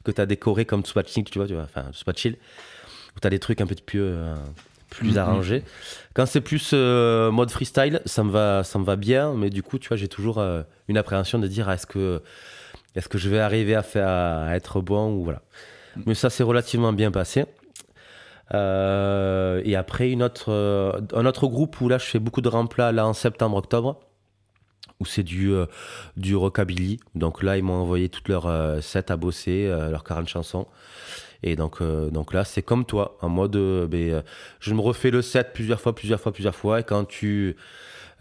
que t'as décoré comme Soopa Chill, tu vois, tu vois, enfin Soopa Chill, où t'as des trucs un peu de pieux... Euh, plus arrangé. Quand c'est plus euh, mode freestyle, ça me va, ça me va bien, mais du coup, tu vois, j'ai toujours euh, une appréhension de dire ah, est-ce que, est-ce que je vais arriver à, faire, à être bon ou voilà. Mais ça s'est relativement bien passé. Euh, et après, une autre, euh, un autre groupe où là, je fais beaucoup de remplats là en septembre-octobre, où c'est du, euh, du rockabilly. Donc là, ils m'ont envoyé toutes leurs euh, sets à bosser, euh, leurs quarante chansons. Et donc, euh, donc là, c'est comme toi, en mode, euh, ben, euh, je me refais le set plusieurs fois, plusieurs fois, plusieurs fois, et quand tu,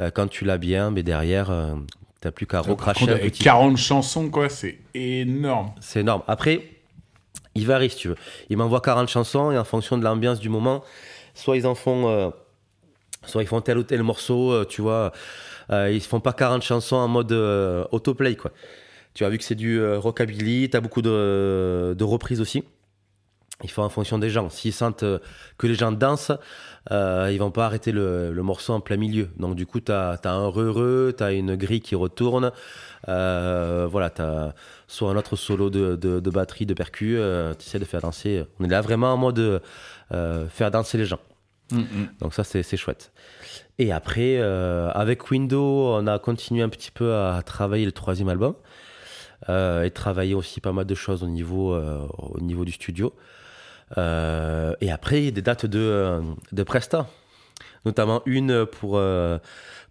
euh, quand tu l'as bien, mais derrière, euh, t'as plus qu'à recracher. Avec quarante chansons, quoi, c'est énorme. C'est énorme. Après, il varie, si tu veux. Il m'envoie quarante chansons, et en fonction de l'ambiance du moment, soit ils en font, euh, soit ils font tel ou tel morceau, euh, tu vois, euh, ils font pas quarante chansons en mode euh, autoplay, quoi. Tu as vu que c'est du euh, rockabilly, t'as beaucoup de, de reprises aussi. Il faut en fonction des gens. S'ils sentent que les gens dansent, euh, ils ne vont pas arrêter le, le morceau en plein milieu. Donc du coup, tu as un re-re, tu as une grille qui retourne. Euh, voilà, tu as soit un autre solo de, de, de batterie, de percu. Euh, tu essaies de faire danser. On est là vraiment en mode euh, faire danser les gens. Mm-hmm. Donc ça, c'est, c'est chouette. Et après, euh, avec Windows, on a continué un petit peu à travailler le troisième album. Euh, et travailler aussi pas mal de choses au niveau, euh, au niveau du studio. Euh, et après, il y a des dates de, de presta, notamment une pour, euh,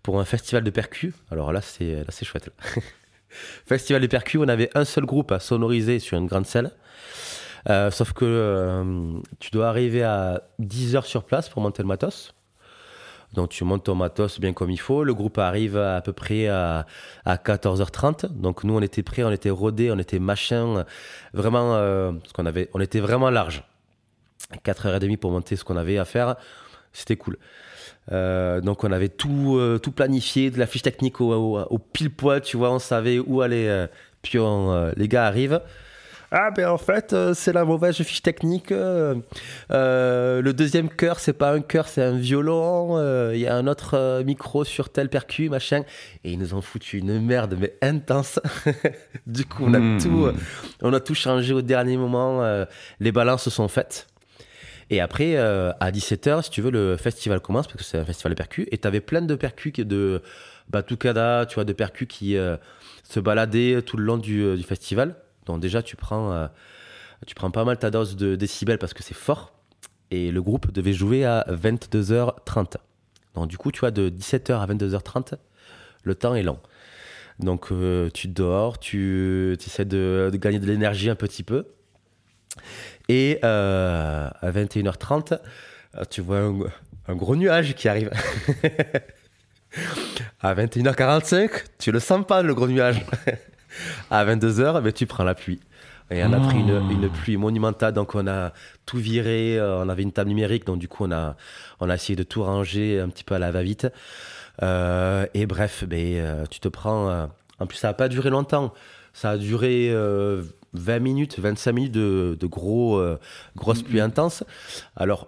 pour un festival de percu. Alors là, c'est, là, c'est chouette. Là. Festival de percu, on avait un seul groupe à sonoriser sur une grande selle. Euh, sauf que euh, tu dois arriver à dix heures sur place pour monter le matos. Donc tu montes ton matos bien comme il faut. Le groupe arrive à, à peu près à, à quatorze heures trente. Donc nous, on était prêts, on était rodés, on était machin. Vraiment, euh, parce qu'on avait, on était vraiment large. quatre heures trente pour monter ce qu'on avait à faire, c'était cool. Euh, donc on avait tout, euh, tout planifié, de la fiche technique au, au, au pile poil, tu vois, on savait où aller. Euh, puis on, euh, les gars arrivent. Ah ben en fait, euh, c'est la mauvaise fiche technique. Euh, euh, le deuxième cœur, c'est pas un cœur, c'est un violon. Il euh, y a un autre euh, micro sur tel percu, machin. Et ils nous ont foutu une merde, mais intense. Du coup, on a, mmh. tout, euh, on a tout changé au dernier moment. Euh, les balances se sont faites. Et après, euh, à dix-sept heures, si tu veux, le festival commence, parce que c'est un festival de percus, et t'avais plein de percus, de batucada, tu vois, de percus qui euh, se baladaient tout le long du, du festival. Donc déjà, tu prends, euh, tu prends pas mal ta dose de décibels, parce que c'est fort, et le groupe devait jouer à vingt-deux heures trente. Donc du coup, tu vois, de dix-sept heures à vingt-deux heures trente, le temps est long. Donc euh, tu dors, tu essaies de, de gagner de l'énergie un petit peu. Et euh, à vingt et une heures trente, tu vois un, un gros nuage qui arrive. À vingt et une heures quarante-cinq, tu le sens pas, le gros nuage. À vingt-deux heures, mais tu prends la pluie. Et on a pris une, une pluie monumentale, donc on a tout viré. On avait une table numérique, donc du coup, on a, on a essayé de tout ranger un petit peu à la va-vite. Euh, et bref, mais, euh, tu te prends... Euh, en plus, ça n'a pas duré longtemps. Ça a duré... Euh, vingt minutes, vingt-cinq minutes de, de gros, euh, grosses pluies intenses. Alors,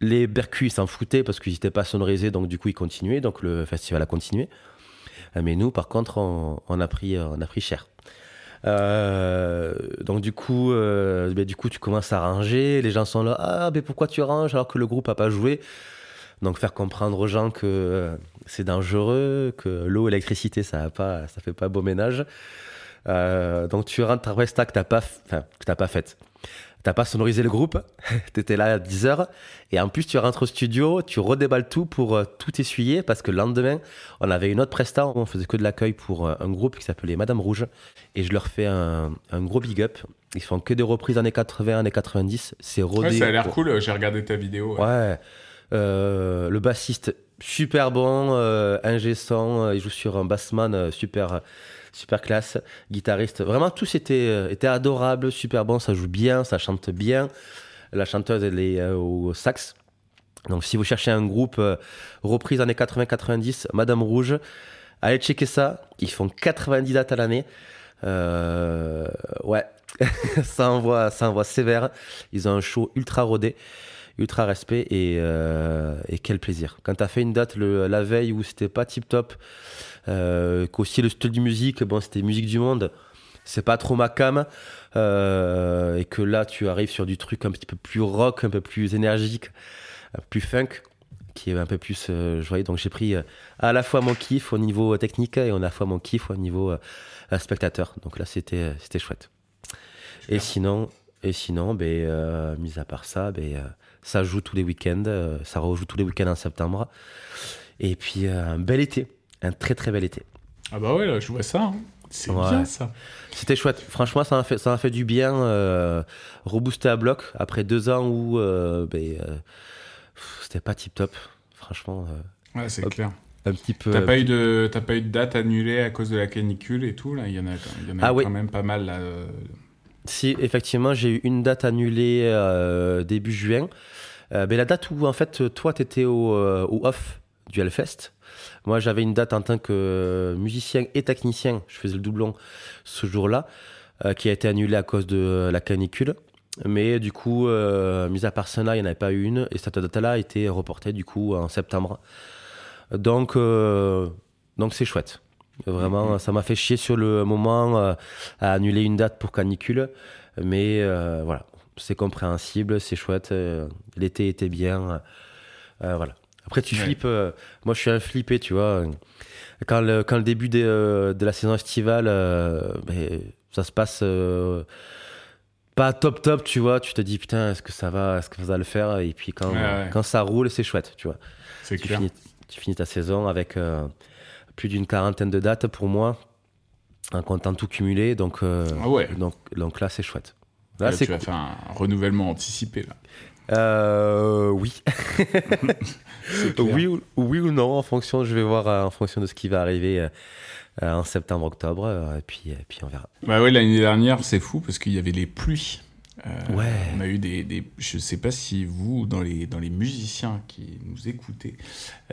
les percus, ils s'en foutaient parce qu'ils n'étaient pas sonorisés, donc du coup, ils continuaient. Donc, le festival a continué. Mais nous, par contre, on, on, a, pris, on a pris cher. Euh, donc, du coup, euh, ben, du coup, tu commences à ranger. Les gens sont là. Ah, mais pourquoi tu ranges alors que le groupe n'a pas joué? Donc, faire comprendre aux gens que euh, c'est dangereux, que l'eau, l'électricité, ça ne fait pas beau ménage. Euh, donc tu rentres ta presta que t'as pas, enfin, que t'as pas faite, t'as pas sonorisé le groupe, t'étais là à dix heures, et en plus tu rentres au studio, tu redéballes tout pour euh, tout essuyer, parce que le lendemain on avait une autre presta, on faisait que de l'accueil pour euh, un groupe qui s'appelait Madame Rouge, et je leur fais un, un gros big up. Ils font que des reprises années quatre-vingts, années quatre-vingt-dix, c'est rodé. Ouais, ça a l'air pour... cool, j'ai regardé ta vidéo. Ouais, ouais. Euh, le bassiste super bon, euh, ingé son, euh, il joue sur un bassman euh, super euh, super classe, guitariste, vraiment tous étaient, euh, étaient adorables, super bons, ça joue bien, ça chante bien, la chanteuse elle est euh, au sax, Donc si vous cherchez un groupe euh, reprise années quatre-vingts quatre-vingt-dix, Madame Rouge, allez checker ça. Ils font quatre-vingt-dix dates à l'année. Euh, ouais, ça envoie, ça envoie sévère. Ils ont un show ultra rodé, ultra respect et, euh, et quel plaisir. Quand t'as fait une date le, la veille où c'était pas tip top, euh, qu'aussi le style de musique, bon c'était musique du monde, c'est pas trop ma cam, euh, et que là tu arrives sur du truc un petit peu plus rock, un peu plus énergique, un peu plus funk, qui est un peu plus euh, joyeux. Donc j'ai pris euh, à la fois mon kiff au niveau technique et à la fois mon kiff au niveau euh, spectateur. Donc là c'était, c'était chouette. Super. Et sinon, et sinon bah, euh, mis à part ça, bah, euh, ça joue tous les week-ends, euh, ça rejoue tous les week-ends en septembre. Et puis euh, un bel été, un très très bel été. Ah bah ouais, là, je vois ça, hein. C'est ouais. Bien ça. C'était chouette. Franchement, ça m'a fait, ça m'a fait du bien, euh, rebooster à bloc après deux ans où euh, bah, euh, c'était pas tip top, franchement. Euh, ouais, c'est hop, clair. Un petit peu. T'as pas, petit... eu de, t'as pas eu de date annulée à cause de la canicule et tout là. Il y en a, il y en a ah oui. Quand même pas mal là. Si, effectivement, j'ai eu une date annulée euh, début juin. Euh, mais la date où en fait toi t'étais au, euh, au off du Hellfest. Moi j'avais une date en tant que musicien et technicien. Je faisais le doublon ce jour-là, euh, qui a été annulée à cause de la canicule. Mais du coup, euh, mis à part ça, là, il n'y en avait pas eu une. Et cette date-là a été reportée du coup en septembre. Donc, euh, donc c'est chouette. Vraiment, mm-hmm. Ça m'a fait chier sur le moment euh, à annuler une date pour canicule. Mais euh, voilà, c'est compréhensible, c'est chouette. Euh, l'été était bien. Euh, voilà. Après, tu ouais. flippes. Euh, moi, je suis un flippé, tu vois. Quand le, quand le début des, euh, de la saison estivale, euh, ça se passe... Euh, pas top top, tu vois, tu te dis putain, est-ce que ça va, est-ce que ça va le faire, et puis quand, ouais, ouais. quand ça roule, c'est chouette, tu vois. C'est tu clair. Finis, tu finis ta saison avec euh, plus d'une quarantaine de dates pour moi, en comptant tout cumulé, donc, euh, ah ouais. donc, donc là c'est chouette. Là, là, c'est tu cool. Vas faire un renouvellement anticipé là. Euh, oui. oui, ou, oui ou non, en fonction, je vais voir euh, en fonction de ce qui va arriver euh, euh, en septembre, octobre, euh, et, puis, euh, puis on verra. Bah ouais, l'année dernière, c'est fou parce qu'il y avait les pluies. Euh, ouais. On a eu des, des, je sais pas si vous, dans les, dans les musiciens qui nous écoutez,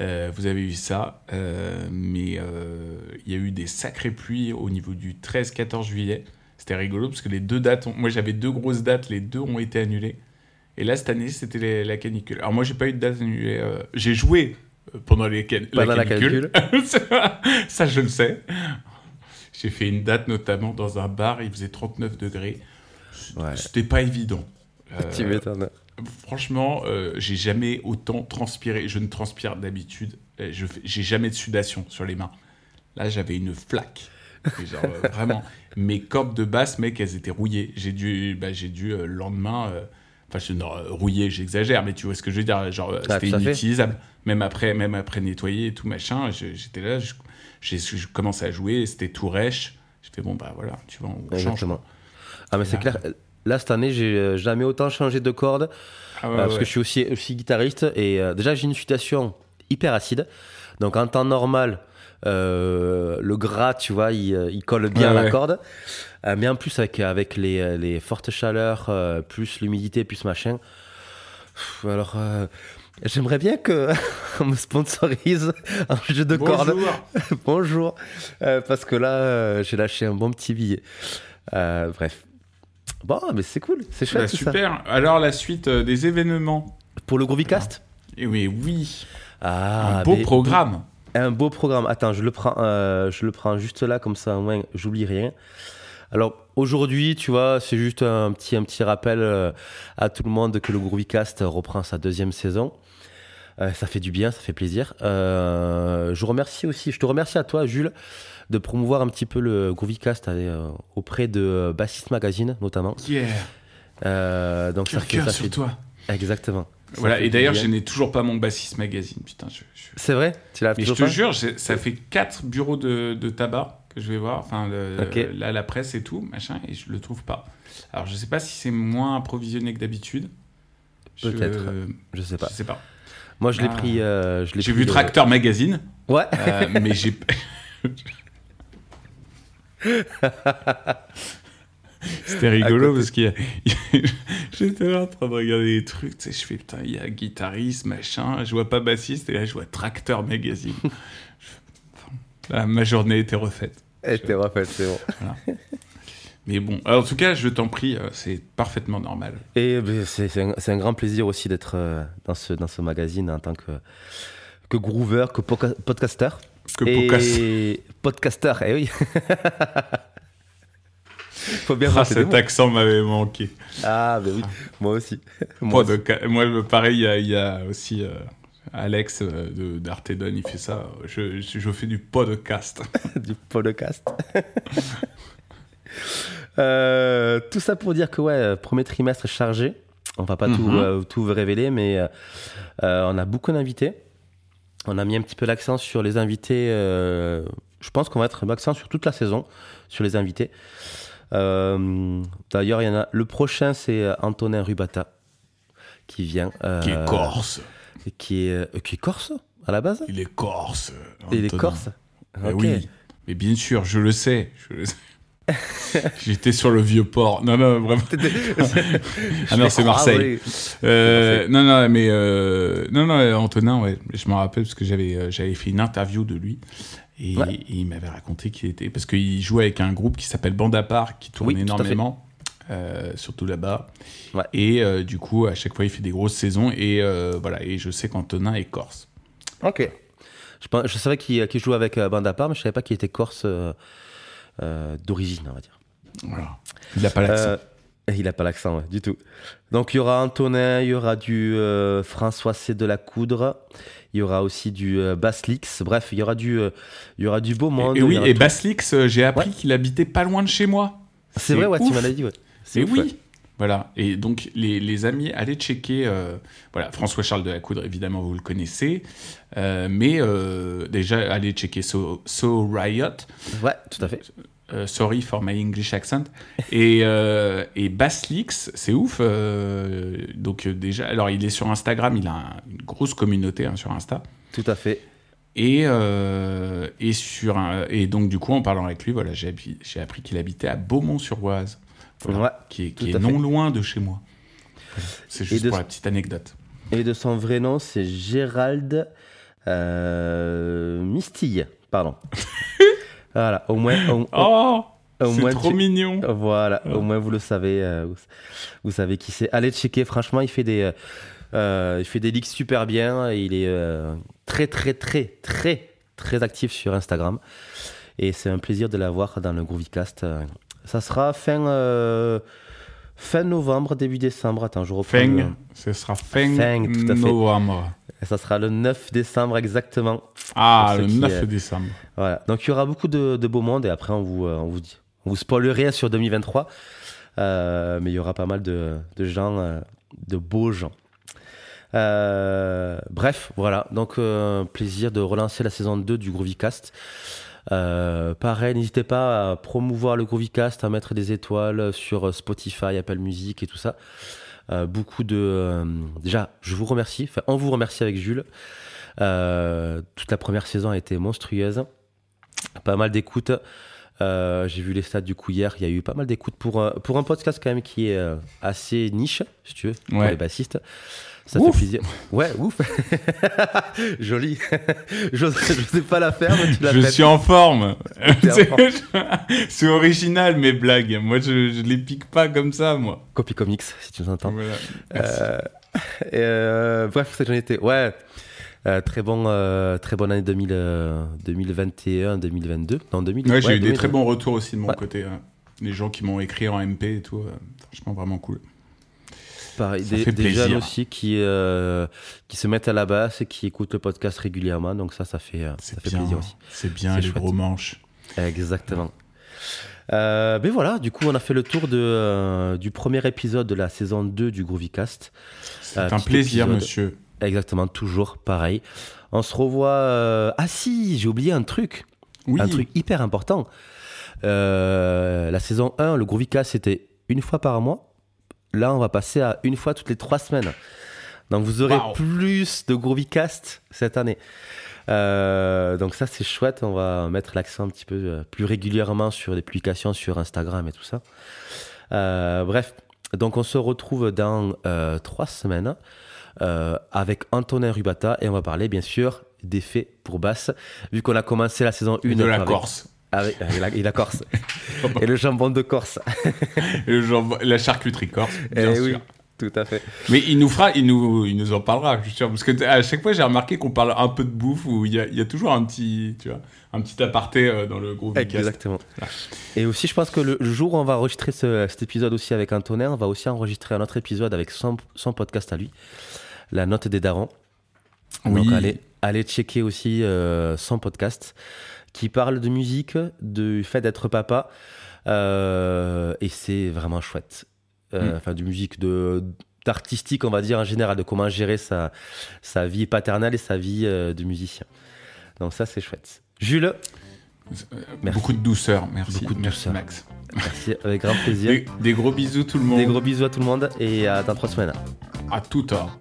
euh, vous avez eu ça, euh, mais euh, il y a eu des sacrées pluies au niveau du treize quatorze juillet. C'était rigolo parce que les deux dates, ont, moi j'avais deux grosses dates, les deux ont été annulées. Et là, cette année, c'était les, la canicule. Alors, moi, j'ai pas eu de date annulée. Euh, j'ai joué pendant les can- la canicule. La canicule. ça, ça, je le sais. J'ai fait une date, notamment, dans un bar. Il faisait trente-neuf degrés. Ouais. C'était pas évident. Euh, tu m'étonnes. Franchement, euh, j'ai jamais autant transpiré. Je ne transpire d'habitude. Je fais, j'ai jamais de sudation sur les mains. Là, j'avais une flaque. Genre, euh, vraiment. Mes cordes de basse, mec, elles étaient rouillées. J'ai dû, bah, j'ai dû euh, le lendemain... Euh, Enfin, je, non, rouillé, j'exagère, mais tu vois ce que je veux dire. Genre, ah, c'était inutilisable. Même après, même après nettoyer et tout, machin, je, j'étais là, je, j'ai, je commençais à jouer, c'était tout rêche. J'ai fait, bon, bah voilà, tu vois, on change. Exactement. Ah, mais là, c'est clair, là, cette année, j'ai jamais autant changé de corde, ah, ouais, parce ouais. que je suis aussi, aussi guitariste, et euh, déjà, j'ai une sudation hyper acide. Donc, en temps normal, euh, le gras, tu vois, il, il colle bien ouais, à la ouais. corde. Euh, mais en plus, avec, avec les, les fortes chaleurs, euh, plus l'humidité, plus machin. Pff, alors, euh, j'aimerais bien qu'on me sponsorise un jeu de Bonjour. Cordes. Bonjour. Euh, parce que là, euh, j'ai lâché un bon petit billet. Euh, bref. Bon, mais c'est cool. C'est chouette. Bah, tout super. Ça. Alors, la suite euh, des événements. Pour le GroovyCast ? Et oui, oui. Ah, un beau programme. Un beau programme. Attends, je le prends, euh, je le prends juste là, comme ça, au moins, j'oublie rien. Alors aujourd'hui, tu vois, c'est juste un petit, un petit rappel euh, à tout le monde que le GroovyCast reprend sa deuxième saison. Euh, ça fait du bien, ça fait plaisir. Euh, je remercie aussi, je te remercie à toi, Jules, de promouvoir un petit peu le GroovyCast euh, auprès de euh, Bassist Magazine, notamment. Yeah. Euh, donc cœur, ça fait, cœur ça fait... sur toi. Exactement. Ça voilà. Et d'ailleurs, bien. Je n'ai toujours pas mon Bassist Magazine. Putain, je, je... C'est vrai. Tu l'as Mais toujours je te pas jure, j'ai... ça fait quatre bureaux de, de tabac. Que je vais voir, enfin, le, okay. là, la presse et tout, machin, et je le trouve pas. Alors, je sais pas si c'est moins approvisionné que d'habitude. Je, Peut-être, euh, je sais pas. Je sais pas. Moi, je l'ai ah, pris... Euh, je l'ai j'ai pris vu le... Tracteur Magazine. Ouais. Euh, mais j'ai... C'était rigolo parce que J'étais là en train de regarder les trucs, tu sais, je fais putain, il y a guitariste, machin, je vois pas bassiste, et là je vois Tracteur Magazine. Là, ma journée était refaite. Elle était refaite, c'est bon. Voilà. Mais bon, alors, en tout cas, je t'en prie, c'est parfaitement normal. Et c'est, c'est, un, c'est un grand plaisir aussi d'être dans ce, dans ce magazine en tant que, que groover, que poca- podcaster. Que et... podcaster, eh oui. Faut bien ah, cet accent m'avait manqué. Ah, ben oui, moi aussi. Moi, moi, aussi. De, moi pareil, il y a, il y a aussi euh, Alex euh, de, d'Artdone, il fait ça. Je, je, je fais du podcast. Du podcast. Euh, tout ça pour dire que ouais, premier trimestre chargé. On va pas mm-hmm. tout, euh, tout révéler, mais euh, on a beaucoup d'invités. On a mis un petit peu l'accent sur les invités. Euh, je pense qu'on va être l'accent sur toute la saison, sur les invités. Euh, d'ailleurs, il y en a. Le prochain, c'est Antonin Rubata qui vient. Euh, qui est corse. Qui est, euh, qui est corse à la base. Il est corse. Antonin. Il est corse. Okay. Oui, mais bien sûr, je le sais. Je le sais. J'étais sur le vieux port. Non, non, vraiment. Ah non, c'est Marseille. Euh, non, non, mais euh, non, non, Antonin, ouais, je m'en rappelle parce que j'avais, j'avais fait une interview de lui et, ouais. et il m'avait raconté qu'il était parce qu'il jouait avec un groupe qui s'appelle Bandapart qui tourne oui, énormément, euh, surtout là-bas. Ouais. Et euh, du coup, à chaque fois, il fait des grosses saisons et euh, voilà. Et je sais qu'Antonin est corse. Ok. Je, je savais qu'il, qu'il jouait avec Bandapart, mais je savais pas qu'il était corse. Euh... Euh, d'origine, on va dire. Voilà. Il n'a pas l'accent. Euh, il n'a pas l'accent, ouais, du tout. Donc, il y aura Antonin, il y aura du euh, François C. de la Coudre, il y aura aussi du euh, Baselix. Bref, il y aura du, euh, il y aura du beau monde. Et, et oui, et Baselix, euh, j'ai appris ouais. qu'il habitait pas loin de chez moi. C'est, c'est vrai, ouais, tu m'en as dit, ouais. C'est ouf, oui. Ouais. Voilà. Et donc, les, les amis, allez checker. Euh, voilà, François-Charles de la Coudre, évidemment, vous le connaissez. Euh, mais euh, déjà, allez checker So, So Riot. Ouais, tout à fait. Euh, sorry for my English accent. Et, euh, et Baselix, c'est ouf. Euh, donc, déjà, alors, il est sur Instagram. Il a un, une grosse communauté hein, sur Insta. Tout à fait. Et, euh, et, sur un, et donc, du coup, en parlant avec lui, voilà, j'ai, j'ai appris qu'il habitait à Beaumont-sur-Oise. Voilà, ouais, qui est, qui est non fait. Loin de chez moi. C'est juste pour son... la petite anecdote. Et de son vrai nom, c'est Gérald euh... Mistille. Pardon. Voilà, au moins. Au, oh, au c'est moins trop tu... mignon. Voilà, oh. Au moins vous le savez. Euh, vous, vous savez qui c'est. Allez checker. Franchement, il fait des, euh, il fait des leaks super bien. Il est euh, très, très, très, très, très actif sur Instagram. Et c'est un plaisir de l'avoir dans le GroovyCast. Euh, Ça sera fin, euh, fin novembre, début décembre. Attends, je reprends. Fin, le... ce sera fin, fin tout à novembre. Fait. Et ça sera le neuf décembre exactement. Ah, le neuf qui, décembre. Euh, voilà. Donc, il y aura beaucoup de, de beau monde et après, on vous, euh, on vous, dit, on vous spoilerait sur deux mille vingt-trois. Euh, mais il y aura pas mal de, de gens, euh, de beaux gens. Euh, bref, voilà. Donc, euh, plaisir de relancer la saison deux du GroovyCast. Euh, pareil, n'hésitez pas à promouvoir le GroovyCast, à mettre des étoiles sur Spotify, Apple Music et tout ça. Euh, beaucoup de euh, déjà, je vous remercie. Enfin, on vous remercie avec Jules. Euh, toute la première saison a été monstrueuse, pas mal d'écoutes. Euh, j'ai vu les stats du coup hier. Il y a eu pas mal d'écoutes pour un, pour un podcast quand même qui est assez niche, si tu veux, pour ouais. les bassistes. Ça ouf. Fait plaisir. Ouais, ouf. Joli. Je ne sais pas la faire, mais tu l'as fait. Je suis en forme. C'est, c'est original, mes blagues. Moi, je ne les pique pas comme ça, moi. Copy Comics, si tu nous entends. Voilà. Euh, euh, bref, cette journée était... Ouais. Euh, très, bon, euh, très bonne année deux mille, euh, deux mille vingt et un, deux mille vingt-deux. Non, deux mille, ouais, ouais, j'ai eu deux mille, des très bons retours aussi de mon ouais. côté. Hein. Les gens qui m'ont écrit en M P et tout. Euh, franchement, vraiment cool. Pareil, des, fait des jeunes aussi qui, euh, qui se mettent à la basse et qui écoutent le podcast régulièrement. Donc ça, ça fait, ça fait bien, plaisir aussi. C'est bien, c'est les chouette. Gros manches. Exactement. Euh, mais voilà, du coup, on a fait le tour de, euh, du premier épisode de la saison deux du GroovyCast. C'est euh, un plaisir, épisode. Monsieur. Exactement, toujours pareil. On se revoit... Euh... Ah si, j'ai oublié un truc. Oui. Un truc hyper important. Euh, la saison un, le GroovyCast, c'était une fois par mois. Là, on va passer à une fois toutes les trois semaines. Donc, vous aurez wow. plus de GroovyCast cette année. Euh, donc, ça, c'est chouette. On va mettre l'accent un petit peu euh, plus régulièrement sur des publications sur Instagram et tout ça. Euh, bref, Donc on se retrouve dans euh, trois semaines euh, avec Antonin Rubata et on va parler bien sûr des faits pour basse, vu qu'on a commencé la saison une de la avec, Corse. Avec, avec la, et la Corse. Et le jambon de Corse. Et le jambon, la charcuterie corse, bien et sûr. Oui. Tout à fait. Mais il nous fera, il nous, il nous en parlera, je suis sûr, parce que à chaque fois j'ai remarqué qu'on parle un peu de bouffe où il y a, il y a toujours un petit, tu vois, un petit aparté euh, dans le groupe. Exactement. Ah. Et aussi, je pense que le, le jour où on va enregistrer ce, cet épisode aussi avec Antonin, on va aussi enregistrer un autre épisode avec son, son podcast à lui, La Note des Darons. Oui. Donc allez, allez checker aussi euh, son podcast qui parle de musique, du fait d'être papa, euh, et c'est vraiment chouette. Euh, mmh. Enfin, de musique, de, d'artistique, on va dire, en général, de comment gérer sa, sa vie paternelle et sa vie euh, de musicien. Donc ça, c'est chouette. Jules, merci. Beaucoup de douceur, merci. Beaucoup de merci, douceur. Max. Merci, avec grand plaisir. Des, des gros bisous tout le monde. Des gros bisous à tout le monde et à dans trois semaines. À tout tard.